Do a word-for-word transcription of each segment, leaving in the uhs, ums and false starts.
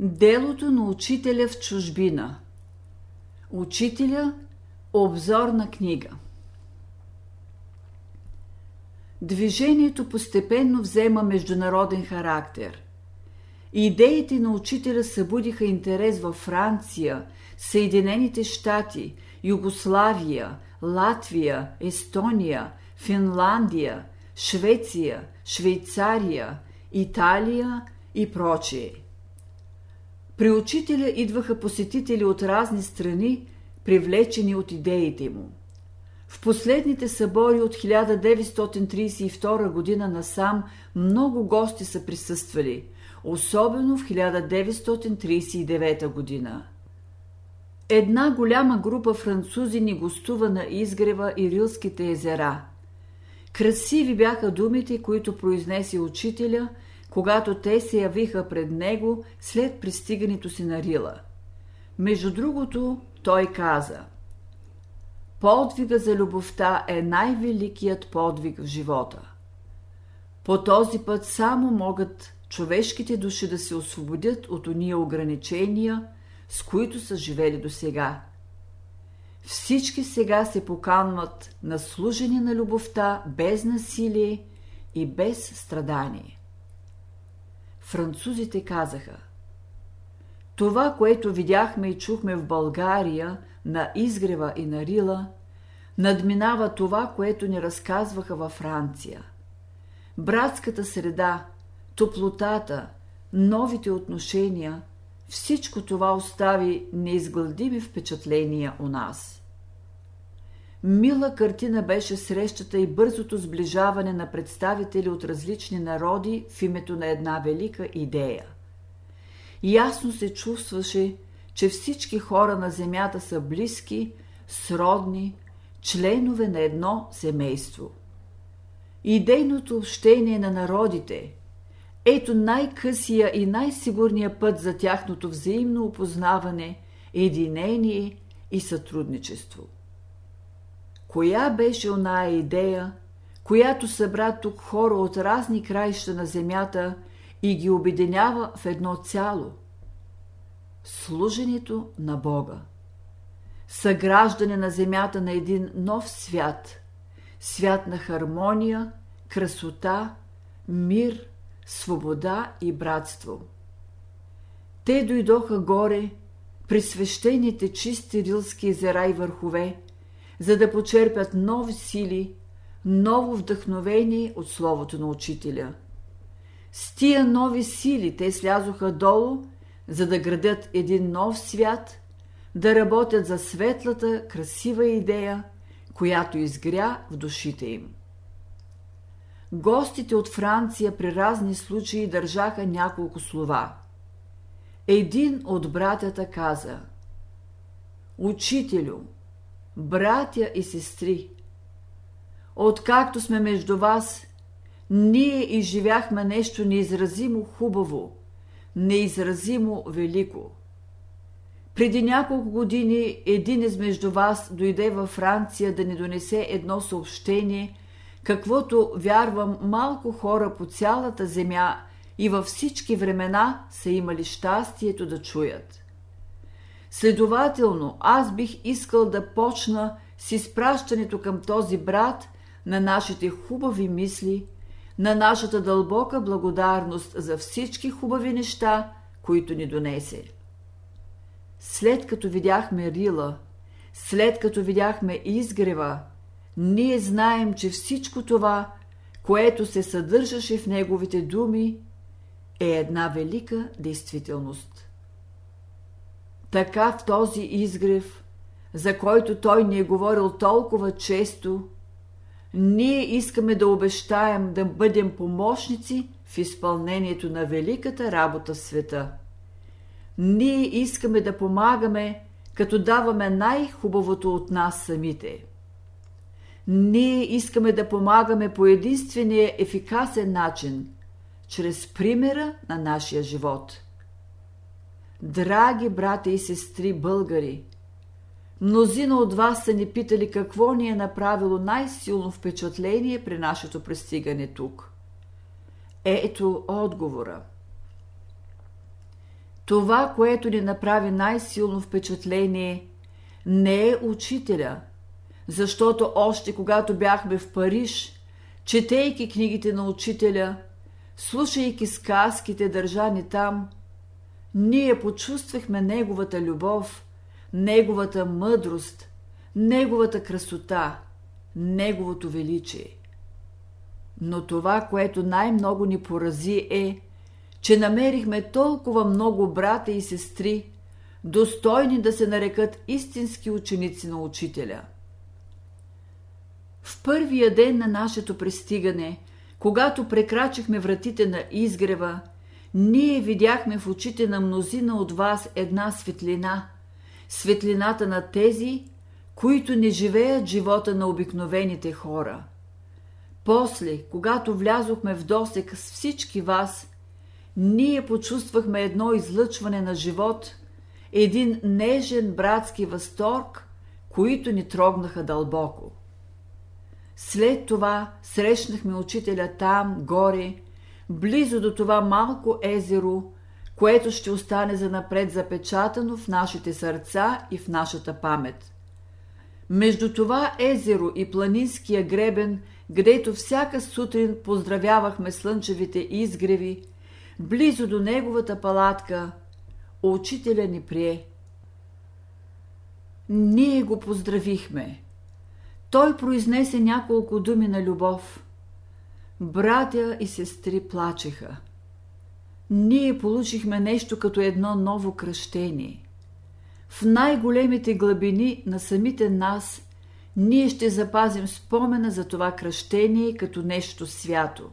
Делото на учителя в чужбина. Учителя – обзорна книга. Движението постепенно взема международен характер. Идеите на учителя събудиха интерес във Франция, Съединените щати, Югославия, Латвия, Естония, Финландия, Швеция, Швейцария, Италия и прочее. При учителя идваха посетители от разни страни, привлечени от идеите му. В последните събори от хиляда деветстотин тридесет и втора година насам много гости са присъствали, особено в хиляда деветстотин тридесет и девета година. Една голяма група французи ни гостува на Изгрева и Рилските езера. Красиви бяха думите, които произнесе учителя, когато те се явиха пред него след пристигането си на Рила. Между другото, той каза: „Подвига за любовта е най-великият подвиг в живота. По този път само могат човешките души да се освободят от ония ограничения, с които са живели досега. Всички сега се поканват на служение на любовта без насилие и без страдание.“ Французите казаха: „Това, което видяхме и чухме в България, на Изгрева и на Рила, надминава това, което ни разказваха във Франция. Братската среда, топлотата, новите отношения, всичко това остави неизгладими впечатления у нас.“ Мила картина беше срещата и бързото сближаване на представители от различни народи в името на една велика идея. Ясно се чувстваше, че всички хора на земята са близки, сродни, членове на едно семейство. Идейното общение на народите – ето най-късия и най-сигурния път за тяхното взаимно опознаване, единение и сътрудничество. Коя беше оная идея, която събра тук хора от разни краища на земята и ги обединява в едно цяло? Служенето на Бога. Съграждане на земята на един нов свят. Свят на хармония, красота, мир, свобода и братство. Те дойдоха горе, при свещените чисти рилски езера и върхове, за да почерпят нови сили, ново вдъхновение от словото на учителя. С тия нови сили те слязоха долу, за да градят един нов свят, да работят за светлата, красива идея, която изгря в душите им. Гостите от Франция при разни случаи държаха няколко слова. Един от братята каза: „Учителю, братя и сестри, откакто сме между вас, ние изживяхме нещо неизразимо хубаво, неизразимо велико. Преди няколко години един измежду вас дойде във Франция да ни донесе едно съобщение, каквото, вярвам, малко хора по цялата земя и във всички времена са имали щастието да чуят. Следователно, аз бих искал да почна с изпращането към този брат на нашите хубави мисли, на нашата дълбока благодарност за всички хубави неща, които ни донесе. След като видяхме Рила, след като видяхме Изгрева, ние знаем, че всичко това, което се съдържаше в неговите думи, е една велика действителност. Така в този Изгрев, за който той ни е говорил толкова често, ние искаме да обещаем да бъдем помощници в изпълнението на великата работа в света. Ние искаме да помагаме, като даваме най-хубавото от нас самите. Ние искаме да помагаме по единствения ефикасен начин, чрез примера на нашия живот. Драги брати и сестри българи, мнозина от вас са ни питали какво ни е направило най-силно впечатление при нашето пристигане тук. Ето отговора. Това, което ни направи най-силно впечатление, не е учителя, защото още когато бяхме в Париж, четейки книгите на учителя, слушайки сказките, държани там, ние почувствахме неговата любов, неговата мъдрост, неговата красота, неговото величие. Но това, което най-много ни порази е, че намерихме толкова много брата и сестри, достойни да се нарекат истински ученици на учителя. В първия ден на нашето пристигане, когато прекрачихме вратите на изгрева, ние видяхме в очите на мнозина от вас една светлина, светлината на тези, които не живеят живота на обикновените хора. После, когато влязохме в досек с всички вас, ние почувствахме едно излъчване на живот, един нежен братски възторг, които ни трогнаха дълбоко. След това срещнахме учителя там, горе, близо до това малко езеро, което ще остане занапред запечатано в нашите сърца и в нашата памет. Между това езеро и планинския гребен, гдето всяка сутрин поздравявахме слънчевите изгреви, близо до неговата палатка, учителя ни прие. Ние го поздравихме. Той произнесе няколко думи на любов. Братя и сестри плачеха. Ние получихме нещо като едно ново кръщение. В най-големите глъбини на самите нас ние ще запазим спомена за това кръщение като нещо свято.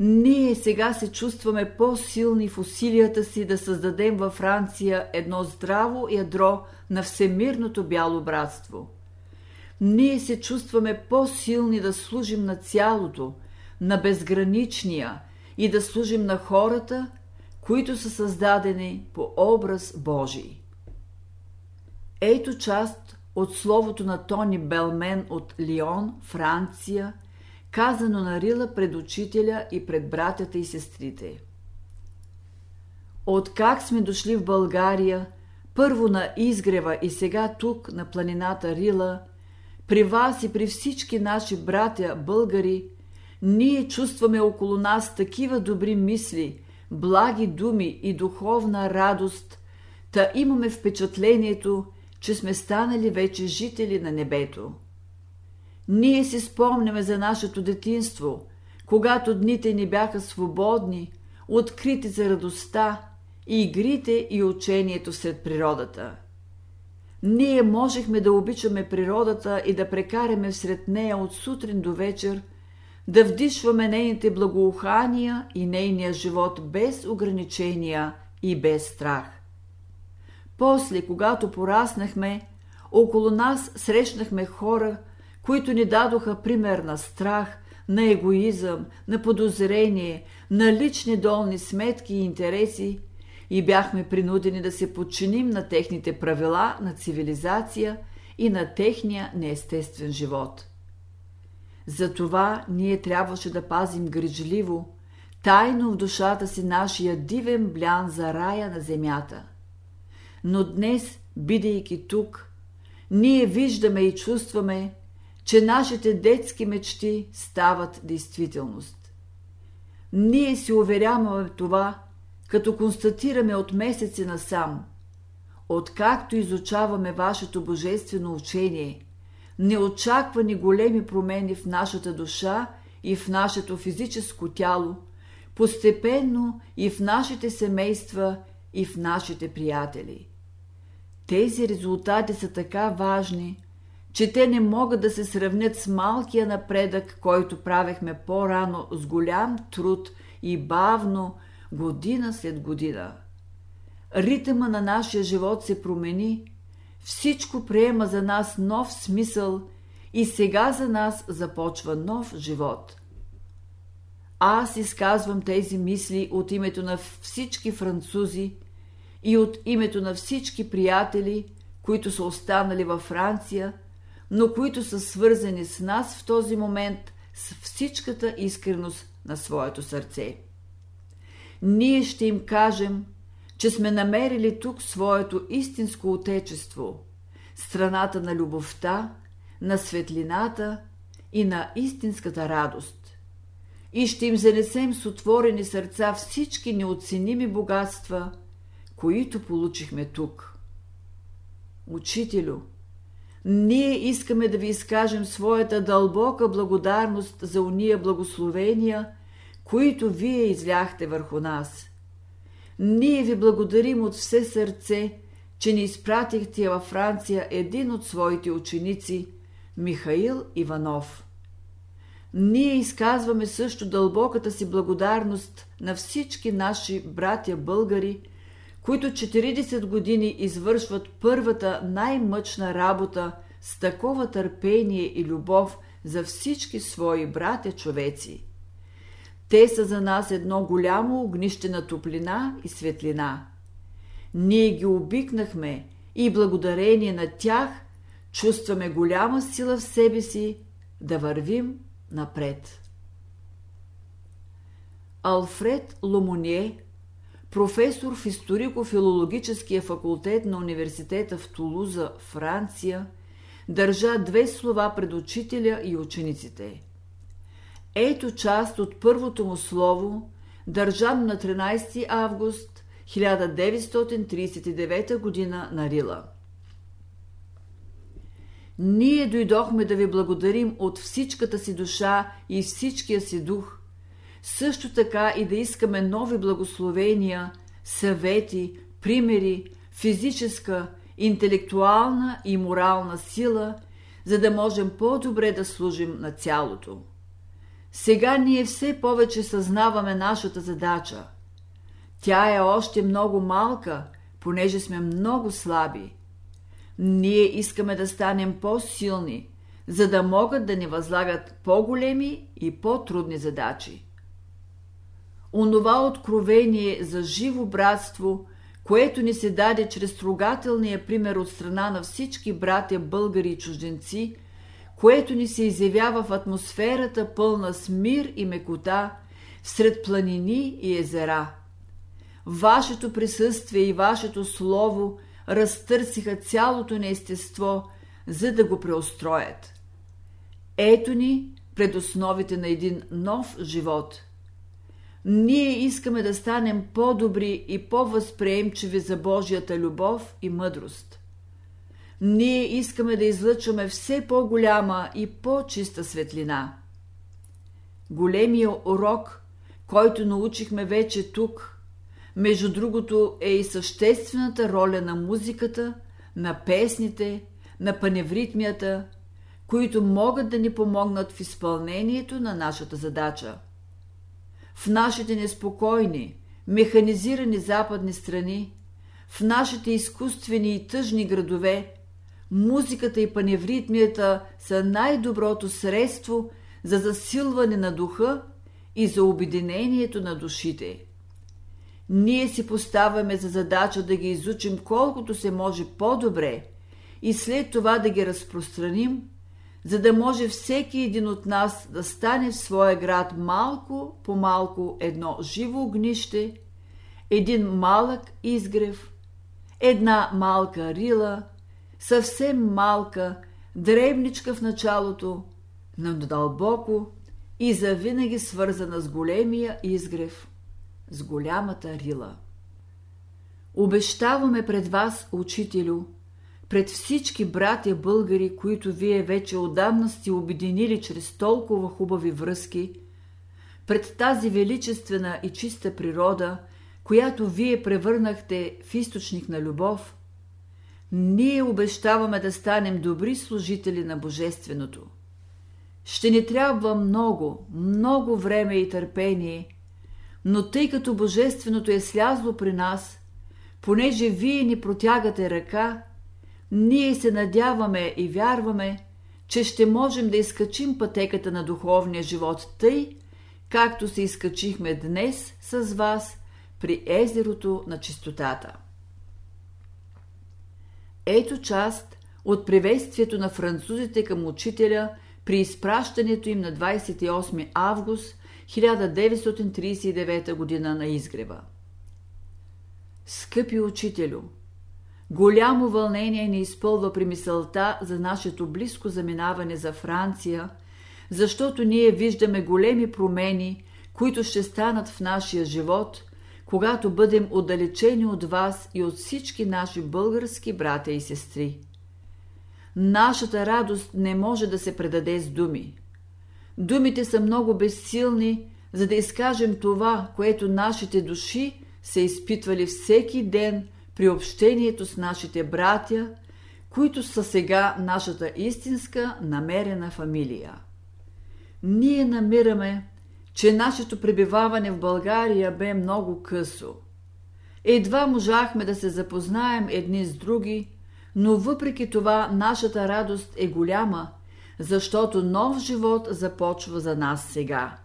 Ние сега се чувстваме по-силни в усилията си да създадем във Франция едно здраво ядро на всемирното бяло братство. Ние се чувстваме по-силни да служим на цялото, на безграничния и да служим на хората, които са създадени по образ Божий. Ето част от словото на Тони Белмен от Лион, Франция, казано на рила пред учителя и пред братята и сестрите. Откак сме дошли в България, първо на изгрева и сега тук на планината Рила, при вас и при всички наши братя българи, ние чувстваме около нас такива добри мисли, благи думи и духовна радост, та имаме впечатлението, че сме станали вече жители на небето. Ние си спомняме за нашето детинство, когато дните ни бяха свободни, открити за радостта, игрите и учението сред природата. Ние можехме да обичаме природата и да прекараме сред нея от сутрин до вечер, да вдишваме нейните благоухания и нейния живот без ограничения и без страх. После, когато пораснахме, около нас срещнахме хора, които ни дадоха пример на страх, на егоизъм, на подозрение, на лични долни сметки и интереси и бяхме принудени да се подчиним на техните правила, на цивилизация и на техния неестествен живот. Затова ние трябваше да пазим грижливо, тайно в душата си нашия дивен блян за рая на земята. Но днес, бидейки тук, ние виждаме и чувстваме, че нашите детски мечти стават действителност. Ние си уверяваме това, като констатираме от месеци насам. Откакто изучаваме вашето божествено учение, неочаквани големи промени в нашата душа и в нашето физическо тяло, постепенно и в нашите семейства и в нашите приятели. Тези резултати са така важни, че те не могат да се сравнят с малкия напредък, който правехме по-рано с голям труд и бавно, година след година. Ритъма на нашия живот се промени, всичко приема за нас нов смисъл и сега за нас започва нов живот. Аз изказвам тези мисли от името на всички французи и от името на всички приятели, които са останали във Франция, но които са свързани с нас в този момент с всичката искреност на своето сърце. Ние ще им кажем, че сме намерили тук своето истинско отечество, страната на любовта, на светлината и на истинската радост. И ще им занесем с отворени сърца всички неоценими богатства, които получихме тук. Учителю, ние искаме да ви изкажем своята дълбока благодарност за уния благословения, които вие изляхте върху нас. Ние ви благодарим от все сърце, че ни изпратихте във Франция един от своите ученици, Михаил Иванов. Ние изказваме също дълбоката си благодарност на всички наши братя българи, които четиридесет години извършват първата най-мъчна работа с такова търпение и любов за всички свои братя човеци. Те са за нас едно голямо огнище на топлина и светлина. Ние ги обикнахме и благодарение на тях чувстваме голяма сила в себе си да вървим напред. Алфред Ломонье, професор в историко-филологическия факултет на университета в Тулуза, Франция, държа две слова пред учителя и учениците. Ето част от първото му слово, държано на тринадесети август хиляда деветстотин тридесет и девета година на Рила. Ние дойдохме да ви благодарим от всичката си душа и всичкия си дух, също така и да искаме нови благословения, съвети, примери, физическа, интелектуална и морална сила, за да можем по-добре да служим на цялото. Сега ние все повече съзнаваме нашата задача. Тя е още много малка, понеже сме много слаби. Ние искаме да станем по-силни, за да могат да ни възлагат по-големи и по-трудни задачи. Онова откровение за живо братство, което ни се даде чрез трогателния пример от страна на всички братя българи и чужденци, което ни се изявява в атмосферата пълна с мир и мекота, сред планини и езера. Вашето присъствие и вашето слово разтърсиха цялото ни естество, за да го преустроят. Ето ни пред основите на един нов живот. Ние искаме да станем по-добри и по-възприемчиви за Божията любов и мъдрост. Ние искаме да излъчваме все по-голяма и по-чиста светлина. Големия урок, който научихме вече тук, между другото, е и съществената роля на музиката, на песните, на паневритмията, които могат да ни помогнат в изпълнението на нашата задача. В нашите неспокойни, механизирани западни страни, в нашите изкуствени и тъжни градове, музиката и паневритмията са най-доброто средство за засилване на духа и за обединението на душите. Ние си поставяме за задача да ги изучим колкото се може по-добре и след това да ги разпространим, за да може всеки един от нас да стане в своя град малко по малко едно живо огнище, един малък изгрев, една малка рила, съвсем малка, дребничка в началото, но дълбоко и завинаги свързана с големия изгрев, с голямата рила. Обещаваме пред вас, учителю, пред всички братя българи, които вие вече отдавна сте обединили чрез толкова хубави връзки, пред тази величествена и чиста природа, която вие превърнахте в източник на любов, ние обещаваме да станем добри служители на Божественото. Ще ни трябва много, много време и търпение, но тъй като Божественото е слязло при нас, понеже вие ни протягате ръка, ние се надяваме и вярваме, че ще можем да изкачим пътеката на духовния живот тъй, както се изкачихме днес с вас при езерото на чистотата. Ето част от приветствието на французите към учителя при изпращането им на двадесет и осми август хиляда деветстотин тридесет и девета година на изгрева. Скъпи учителю, голямо вълнение ни изпълва при мисълта за нашето близко заминаване за Франция, защото ние виждаме големи промени, които ще станат в нашия живот, когато бъдем отдалечени от вас и от всички наши български братя и сестри. Нашата радост не може да се предаде с думи. Думите са много безсилни, за да изкажем това, което нашите души са изпитвали всеки ден при общението с нашите братя, които са сега нашата истинска намерена фамилия. Ние намираме, че нашето пребиваване в България бе много късо. Едва можахме да се запознаем едни с други, но въпреки това нашата радост е голяма, защото нов живот започва за нас сега.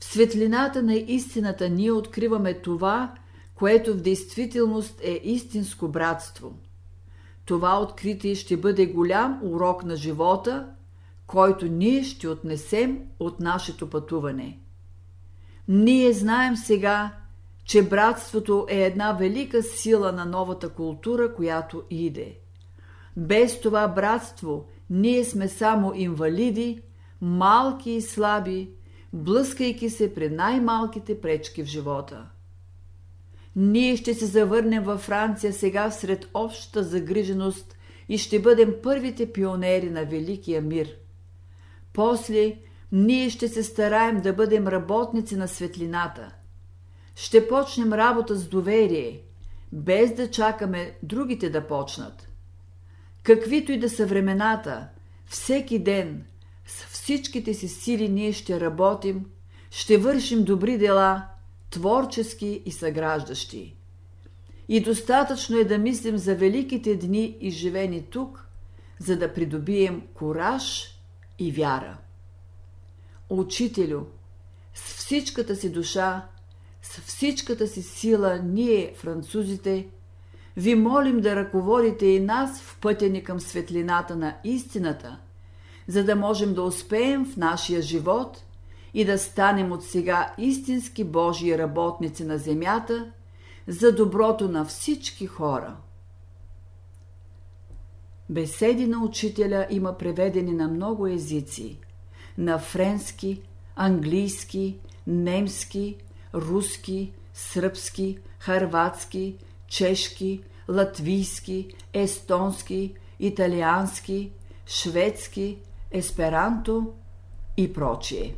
В светлината на истината ние откриваме това, което в действителност е истинско братство. Това откритие ще бъде голям урок на живота, който ние ще отнесем от нашето пътуване. Ние знаем сега, че братството е една велика сила на новата култура, която иде. Без това братство ние сме само инвалиди, малки и слаби, блъскайки се при най-малките пречки в живота. Ние ще се завърнем във Франция сега сред общата загриженост и ще бъдем първите пионери на Великия мир. После ние ще се стараем да бъдем работници на светлината. Ще почнем работа с доверие, без да чакаме другите да почнат. Каквито и да са времената, всеки ден, с всичките си сили ние ще работим, ще вършим добри дела, творчески и съграждащи. И достатъчно е да мислим за великите дни, изживени тук, за да придобием кураж и вяра. Учителю, с всичката си душа, с всичката си сила ние, французите, ви молим да ръководите и нас в пътя ни към светлината на истината, за да можем да успеем в нашия живот и да станем от сега истински Божии работници на земята за доброто на всички хора. Беседи на учителя има преведени на много езици – на френски, английски, немски, руски, сръбски, хърватски, чешки, латвийски, естонски, италиански, шведски, есперанто и прочие.